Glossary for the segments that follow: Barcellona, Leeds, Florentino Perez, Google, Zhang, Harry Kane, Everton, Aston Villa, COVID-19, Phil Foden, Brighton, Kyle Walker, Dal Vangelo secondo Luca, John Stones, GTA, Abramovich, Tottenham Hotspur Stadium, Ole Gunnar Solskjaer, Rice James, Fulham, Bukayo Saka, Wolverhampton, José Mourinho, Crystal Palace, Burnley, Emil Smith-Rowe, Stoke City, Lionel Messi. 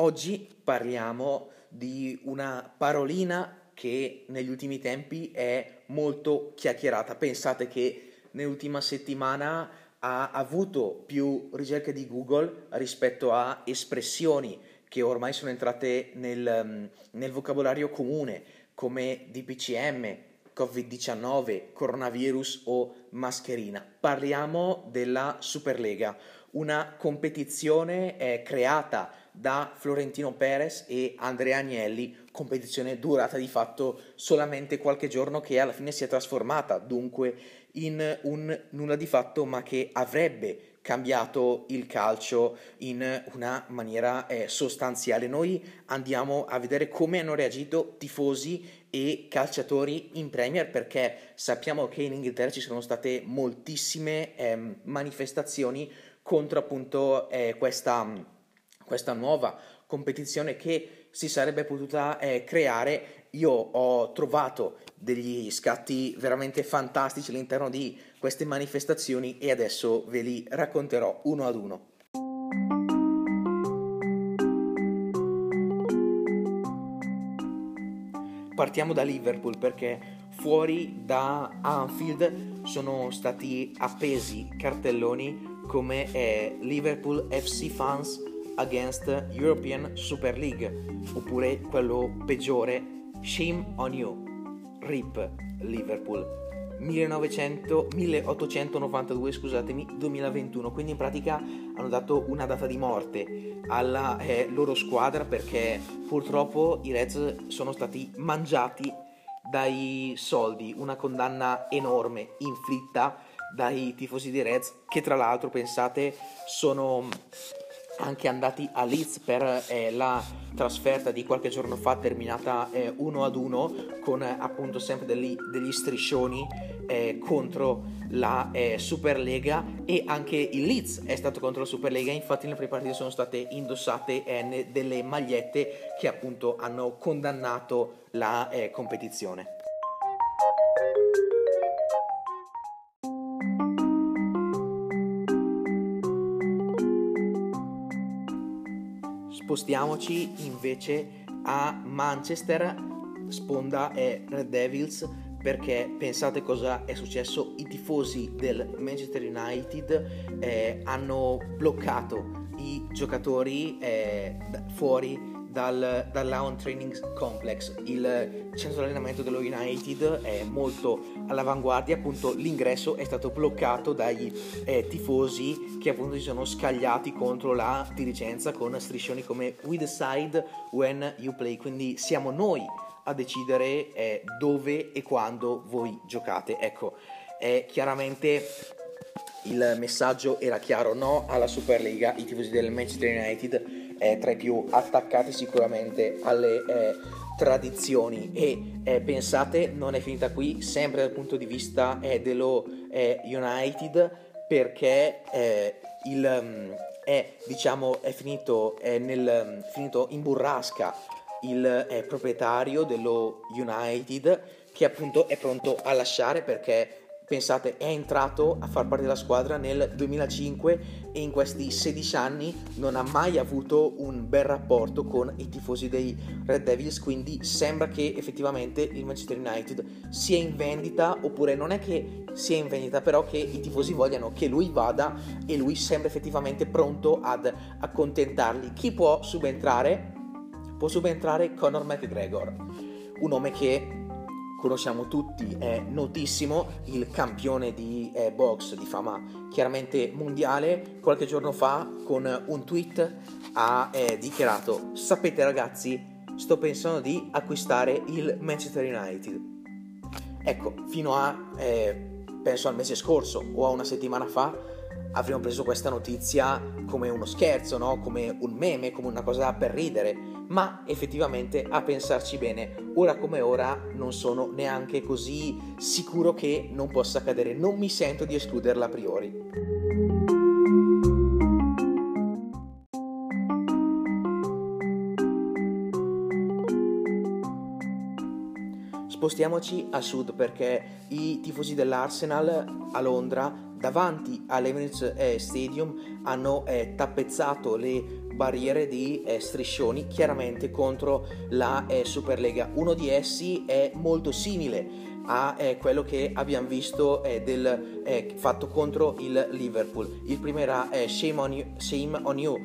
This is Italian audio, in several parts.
Oggi parliamo di una parolina che negli ultimi tempi è molto chiacchierata. Pensate che nell'ultima settimana ha avuto più ricerche di Google rispetto a espressioni che ormai sono entrate nel vocabolario comune, come DPCM, Covid-19, coronavirus o mascherina. Parliamo della Superlega, una competizione creata da Florentino Perez e Andrea Agnelli, competizione durata di fatto solamente qualche giorno, che alla fine si è trasformata dunque in un nulla di fatto, ma che avrebbe cambiato il calcio in una maniera sostanziale. Noi andiamo a vedere come hanno reagito tifosi e calciatori in Premier, perché sappiamo che in Inghilterra ci sono state moltissime manifestazioni contro appunto questa nuova competizione che si sarebbe potuta creare. Io ho trovato degli scatti veramente fantastici all'interno di queste manifestazioni e adesso ve li racconterò uno ad uno. Partiamo da Liverpool, perché fuori da Anfield sono stati appesi cartelloni come Liverpool FC fans against European Super League, oppure quello peggiore, shame on you, RIP Liverpool 1892, 2021. Quindi in pratica hanno dato una data di morte alla loro squadra, perché purtroppo i Reds sono stati mangiati dai soldi. Una condanna enorme inflitta dai tifosi dei Reds, che tra l'altro, pensate, sono anche andati a Leeds per la trasferta di qualche giorno fa, terminata 1-1, con appunto sempre degli striscioni contro la Superlega. E anche il Leeds è stato contro la Superlega, infatti nelle prime partite sono state indossate delle magliette che appunto hanno condannato la competizione. Spostiamoci invece a Manchester, sponda Red Devils, perché pensate cosa è successo. I tifosi del Manchester United hanno bloccato i giocatori fuori dal Lawn Training Complex, il centro di allenamento dello United è molto all'avanguardia. Appunto l'ingresso è stato bloccato dagli tifosi, che appunto si sono scagliati contro la dirigenza con striscioni come "We decide when you play", quindi siamo noi a decidere dove e quando voi giocate. Ecco, chiaramente il messaggio era chiaro: no alla Superlega. I tifosi del Manchester United tra i più attaccati sicuramente alle tradizioni. E pensate, non è finita qui, sempre dal punto di vista dello United, perché è finito in burrasca il proprietario dello United, che appunto è pronto a lasciare, perché pensate, è entrato a far parte della squadra nel 2005 e in questi 16 anni non ha mai avuto un bel rapporto con i tifosi dei Red Devils. Quindi sembra che effettivamente il Manchester United sia in vendita, oppure non è che sia in vendita, però che i tifosi vogliano che lui vada, e lui sembra effettivamente pronto ad accontentarli. Chi può subentrare? Può subentrare Conor McGregor, un nome che conosciamo tutti, è notissimo, il campione di box di fama chiaramente mondiale. Qualche giorno fa con un tweet ha dichiarato: "Sapete ragazzi, sto pensando di acquistare il Manchester United". Ecco, fino a penso al mese scorso o a una settimana fa avremmo preso questa notizia come uno scherzo, no? Come un meme, come una cosa per ridere. Ma effettivamente, a pensarci bene, ora come ora non sono neanche così sicuro che non possa accadere, non mi sento di escluderla a priori. Spostiamoci a sud, perché i tifosi dell'Arsenal a Londra, davanti all'Emirates Stadium, hanno tappezzato le barriere di striscioni chiaramente contro la Superlega. Uno di essi è molto simile a quello che abbiamo visto fatto contro il Liverpool. Il primo era Shame on you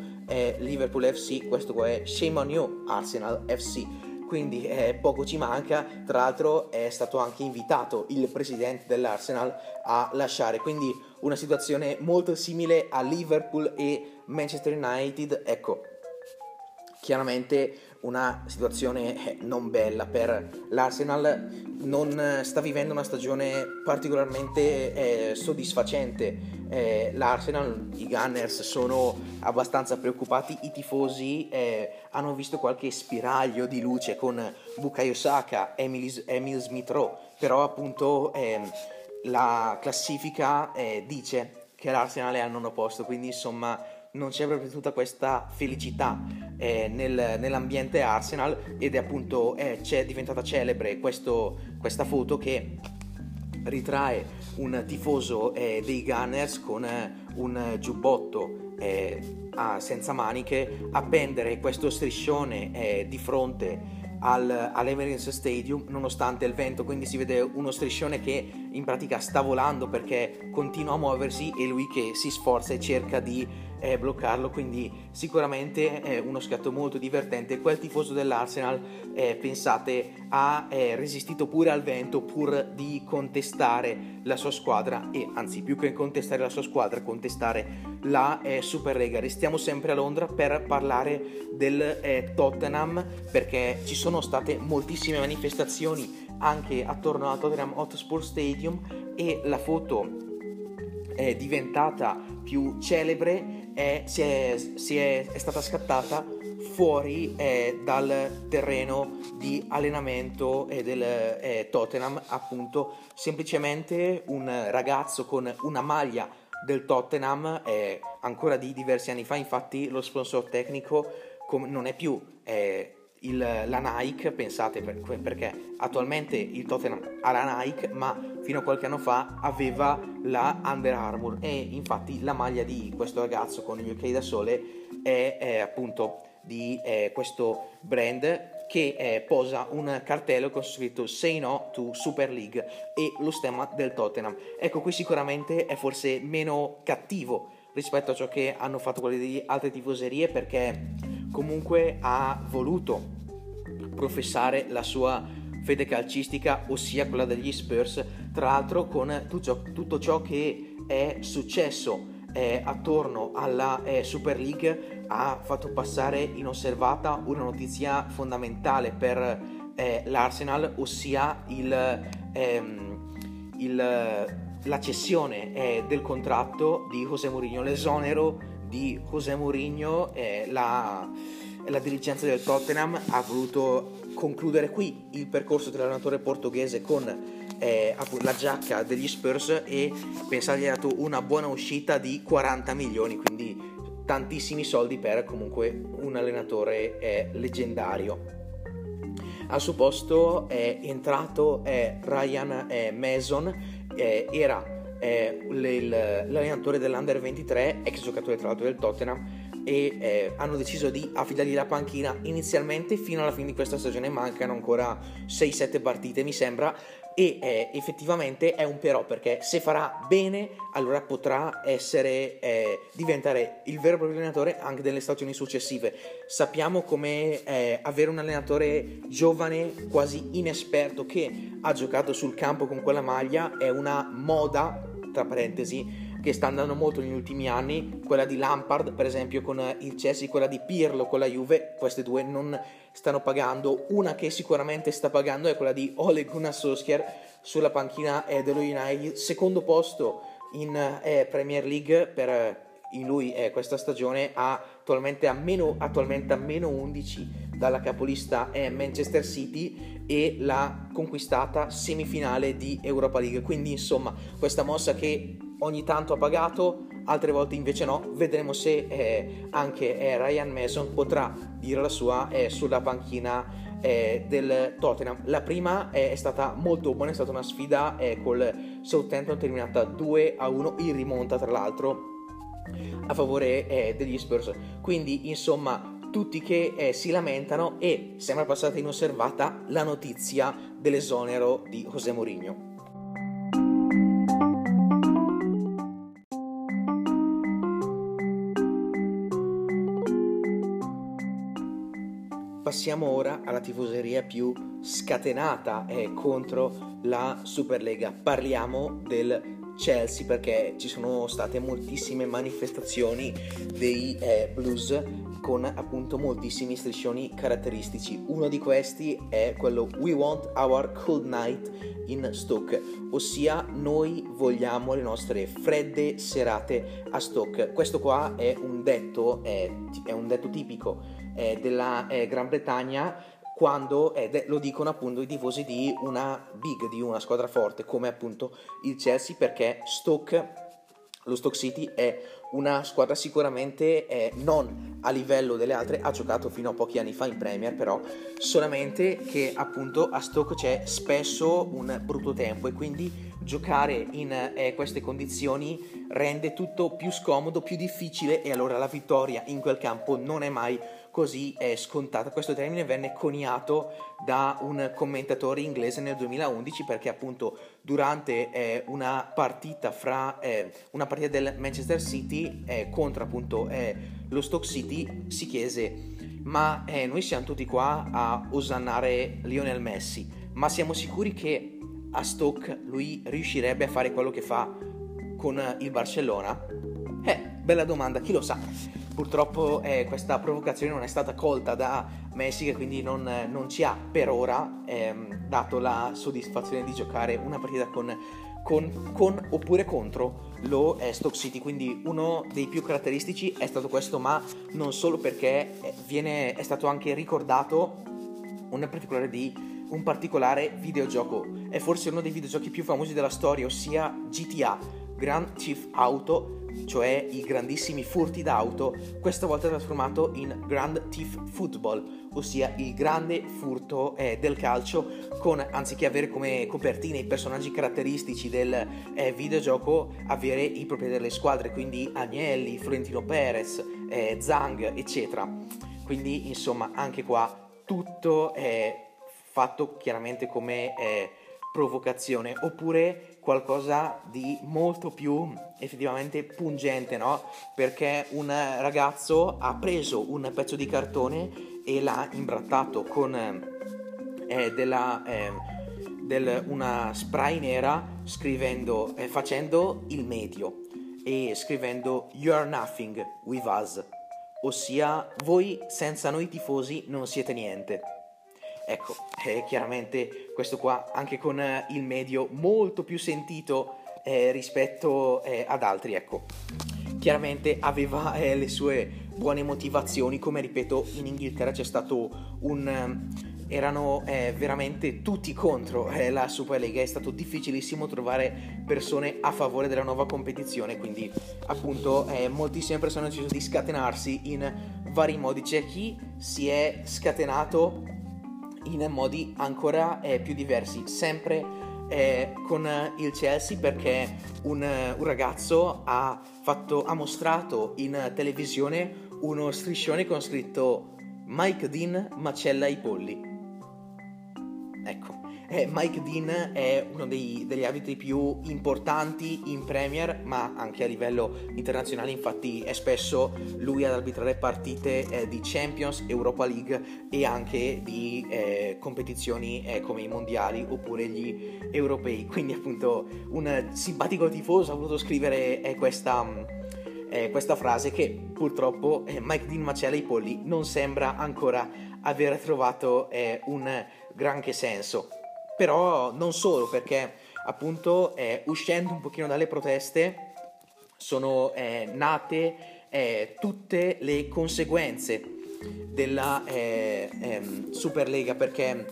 Liverpool FC, questo qua è Shame on you Arsenal FC. Quindi poco ci manca, tra l'altro è stato anche invitato il presidente dell'Arsenal a lasciare, quindi una situazione molto simile a Liverpool e Manchester United, ecco, chiaramente una situazione non bella per l'Arsenal, non sta vivendo una stagione particolarmente soddisfacente. L'Arsenal, i Gunners sono abbastanza preoccupati, i tifosi hanno visto qualche spiraglio di luce con Bukayo Saka, Emil Smith-Rowe, però appunto la classifica dice che l'Arsenal è al nono posto, quindi insomma non c'è proprio tutta questa felicità nell'ambiente Arsenal, ed è appunto c'è diventata celebre questa foto che ritrae un tifoso dei Gunners con un giubbotto senza maniche a pendere questo striscione di fronte all'Emirates Stadium nonostante il vento, quindi si vede uno striscione che in pratica sta volando perché continua a muoversi e lui che si sforza e cerca di bloccarlo, quindi sicuramente è uno scatto molto divertente. Quel tifoso dell'Arsenal, pensate, ha resistito pure al vento pur di contestare la sua squadra, e anzi più che contestare la sua squadra, contestare la Superlega. Restiamo sempre a Londra per parlare del Tottenham, perché ci sono state moltissime manifestazioni anche attorno al Tottenham Hotspur Stadium, e la foto è diventata più celebre è stata scattata fuori dal terreno di allenamento del Tottenham, appunto, semplicemente un ragazzo con una maglia del Tottenham ancora di diversi anni fa, infatti lo sponsor tecnico non è più la Nike, pensate, perché attualmente il Tottenham ha la Nike, ma fino a qualche anno fa aveva la Under Armour, e infatti la maglia di questo ragazzo con gli occhiali da sole è appunto di questo brand, che posa un cartello con scritto "Say no to Super League" e lo stemma del Tottenham. Ecco, qui sicuramente è forse meno cattivo rispetto a ciò che hanno fatto quelle di altre tifoserie, perché comunque ha voluto professare la sua fede calcistica, ossia quella degli Spurs, tra l'altro con tutto ciò che è successo attorno alla Super League ha fatto passare inosservata una notizia fondamentale per l'Arsenal, ossia la cessione del contratto di José Mourinho, l'esonero di José Mourinho. La dirigenza del Tottenham ha voluto concludere qui il percorso dell'allenatore portoghese con la giacca degli Spurs, e pensate, gli ha dato una buona uscita di 40 milioni, quindi tantissimi soldi per comunque un allenatore leggendario. Al suo posto è entrato Ryan Mason, era l'allenatore dell'Under 23, ex giocatore tra l'altro del Tottenham, e hanno deciso di affidargli la panchina inizialmente. Fino alla fine di questa stagione mancano ancora 6-7 partite mi sembra, e effettivamente è un però, perché se farà bene allora potrà diventare il vero e proprio allenatore anche delle stagioni successive. Sappiamo come avere un allenatore giovane, quasi inesperto, che ha giocato sul campo con quella maglia è una moda, tra parentesi, che sta andando molto negli ultimi anni, quella di Lampard per esempio con il Chelsea, quella di Pirlo con la Juve. Queste due non stanno pagando. Una che sicuramente sta pagando è quella di Ole Gunnar Solskjaer sulla panchina dello United, secondo posto in Premier League in lui questa stagione, attualmente a meno 11 dalla capolista è Manchester City e la conquistata semifinale di Europa League. Quindi insomma questa mossa che ogni tanto ha pagato, altre volte invece no. Vedremo se anche Ryan Mason potrà dire la sua sulla panchina del Tottenham. La prima è stata molto buona, è stata una sfida col Southampton terminata 2-1 in rimonta, tra l'altro a favore degli Spurs. Quindi insomma tutti che si lamentano, e sembra passata inosservata la notizia dell'esonero di José Mourinho. Passiamo ora alla tifoseria più scatenata contro la Superlega. Parliamo del Chelsea, perché ci sono state moltissime manifestazioni dei Blues con appunto moltissimi striscioni caratteristici. Uno di questi è quello "We want our cold night in Stoke", ossia noi vogliamo le nostre fredde serate a Stoke. Questo qua è un detto tipico della Gran Bretagna, quando lo dicono appunto i tifosi di una big, di una squadra forte come appunto il Chelsea, perché lo Stoke City è una squadra sicuramente non a livello delle altre, ha giocato fino a pochi anni fa in Premier, però solamente che appunto a Stoke c'è spesso un brutto tempo e quindi giocare in queste condizioni rende tutto più scomodo, più difficile, e allora la vittoria in quel campo non è mai così scontata. Questo termine venne coniato da un commentatore inglese nel 2011, perché appunto durante una partita del Manchester City contro appunto lo Stoke City si chiese: ma noi siamo tutti qua a osannare Lionel Messi, ma siamo sicuri che a Stoke lui riuscirebbe a fare quello che fa con il Barcellona? Bella domanda, chi lo sa. Purtroppo questa provocazione non è stata colta da Messi, che quindi non ci ha per ora dato la soddisfazione di giocare una partita con oppure contro lo Stoke City. Quindi uno dei più caratteristici è stato questo, ma non solo, perché è stato anche ricordato un particolare videogioco. È forse uno dei videogiochi più famosi della storia, ossia GTA, Grand Theft Auto, cioè i grandissimi furti d'auto, questa volta trasformato in Grand Theft Football, ossia il grande furto del calcio, con, anziché avere come copertina i personaggi caratteristici del videogioco, avere i proprietari delle squadre, quindi Agnelli, Florentino Perez, Zhang, eccetera. Quindi insomma anche qua tutto fatto chiaramente come provocazione, oppure qualcosa di molto più effettivamente pungente, no? Perché un ragazzo ha preso un pezzo di cartone e l'ha imbrattato con una spray nera, scrivendo facendo il medio e scrivendo "You're nothing with us", ossia voi senza noi tifosi non siete niente. Ecco, chiaramente questo qua anche con il medio molto più sentito rispetto ad altri, ecco. Chiaramente aveva le sue buone motivazioni, come ripeto in Inghilterra c'è stato erano veramente tutti contro la Superlega, è stato difficilissimo trovare persone a favore della nuova competizione, quindi appunto moltissime persone hanno deciso di scatenarsi in vari modi. C'è chi si è scatenato in modi ancora più diversi, sempre con il Chelsea, perché un ragazzo ha mostrato in televisione uno striscione con scritto "Mike Dean macella i polli". Ecco, Mike Dean è uno degli arbitri più importanti in Premier, ma anche a livello internazionale, infatti è spesso lui ad arbitrare partite di Champions, Europa League e anche di competizioni come i mondiali oppure gli europei. Quindi appunto un simpatico tifoso ha voluto scrivere questa frase, che purtroppo "Mike Dean macella i polli" non sembra ancora aver trovato un granché senso. Però non solo, perché appunto uscendo un pochino dalle proteste sono nate tutte le conseguenze della Superlega, perché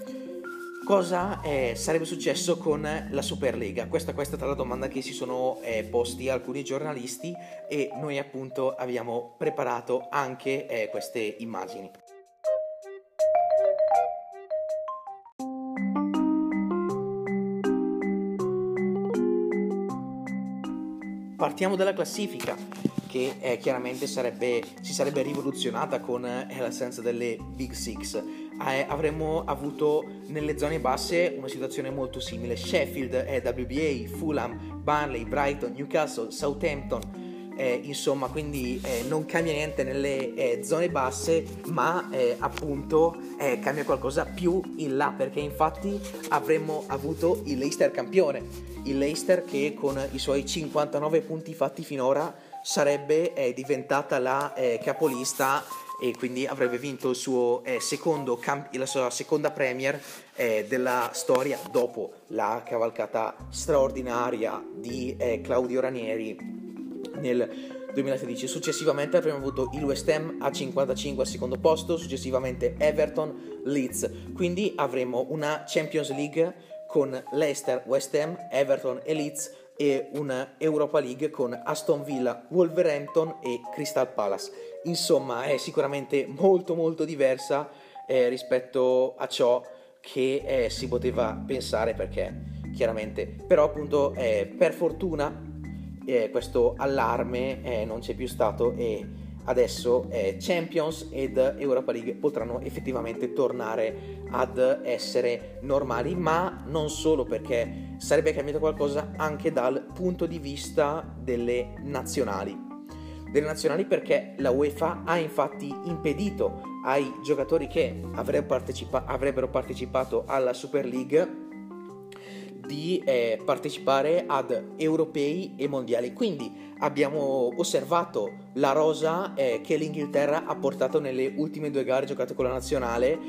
cosa sarebbe successo con la Superlega? Questa è stata la domanda che si sono posti alcuni giornalisti, e noi appunto abbiamo preparato anche queste immagini. Partiamo dalla classifica, che chiaramente si sarebbe rivoluzionata con l'assenza delle Big Six. Avremmo avuto nelle zone basse una situazione molto simile: Sheffield, WBA, Fulham, Burnley, Brighton, Newcastle, Southampton. Insomma, quindi non cambia niente nelle zone basse, ma appunto cambia qualcosa più in là, perché infatti avremmo avuto il Leicester campione, il Leicester che con i suoi 59 punti fatti finora sarebbe diventata la capolista e quindi avrebbe vinto il suo, la sua seconda Premier della storia, dopo la cavalcata straordinaria di Claudio Ranieri nel 2016. Successivamente avremo avuto il West Ham a 55 al secondo posto, successivamente Everton, Leeds, quindi avremo una Champions League con Leicester, West Ham, Everton e Leeds e una Europa League con Aston Villa, Wolverhampton e Crystal Palace. Insomma, è sicuramente molto molto diversa rispetto a ciò che si poteva pensare, perché chiaramente però appunto per fortuna questo allarme non c'è più stato e adesso Champions ed Europa League potranno effettivamente tornare ad essere normali, ma non solo, perché sarebbe cambiato qualcosa anche dal punto di vista delle nazionali. Delle nazionali, perché la UEFA ha infatti impedito ai giocatori che avrebbero partecipato alla Super League di partecipare ad europei e mondiali. Quindi abbiamo osservato la rosa che l'Inghilterra ha portato nelle ultime due gare giocate con la nazionale,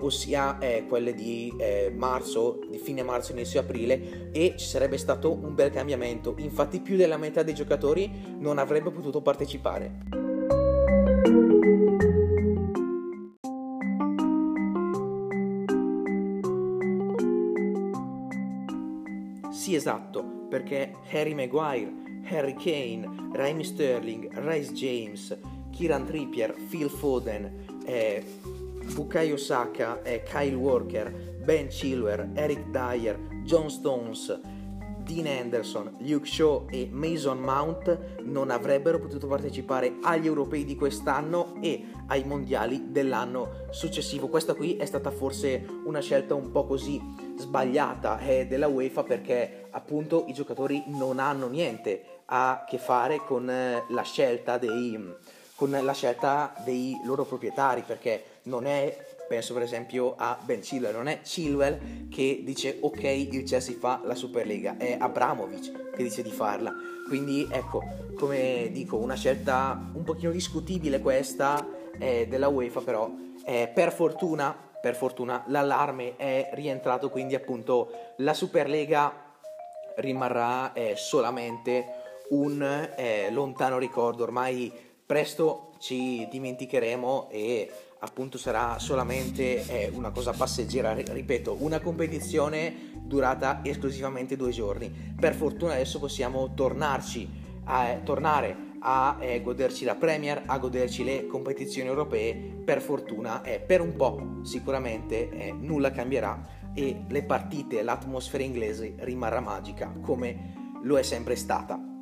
ossia quelle di marzo, di fine marzo inizio aprile, e ci sarebbe stato un bel cambiamento. Infatti più della metà dei giocatori non avrebbe potuto partecipare. Sì, esatto, perché Harry Maguire, Harry Kane, Raheem Sterling, Rice James, Kieran Trippier, Phil Foden, Bukayo Saka, Kyle Walker, Ben Chilwell, Eric Dyer, John Stones, Dean Henderson, Luke Shaw e Mason Mount non avrebbero potuto partecipare agli europei di quest'anno e ai mondiali dell'anno successivo. Questa qui è stata forse una scelta un po' così sbagliata della UEFA, perché appunto i giocatori non hanno niente a che fare con la scelta dei loro proprietari, perché non è... Penso per esempio a Ben Chilwell, non è Chilwell che dice ok il Chelsea fa la Superlega, è Abramovich che dice di farla. Quindi ecco, come dico, una scelta un pochino discutibile questa della UEFA, però per fortuna l'allarme è rientrato, quindi appunto la Superlega rimarrà solamente un lontano ricordo. Ormai presto ci dimenticheremo e appunto sarà solamente una cosa passeggera, ripeto, una competizione durata esclusivamente 2 giorni. Per fortuna adesso possiamo tornare a goderci la Premier, a goderci le competizioni europee. Per fortuna per un po' sicuramente nulla cambierà e le partite, l'atmosfera inglese rimarrà magica come lo è sempre stata.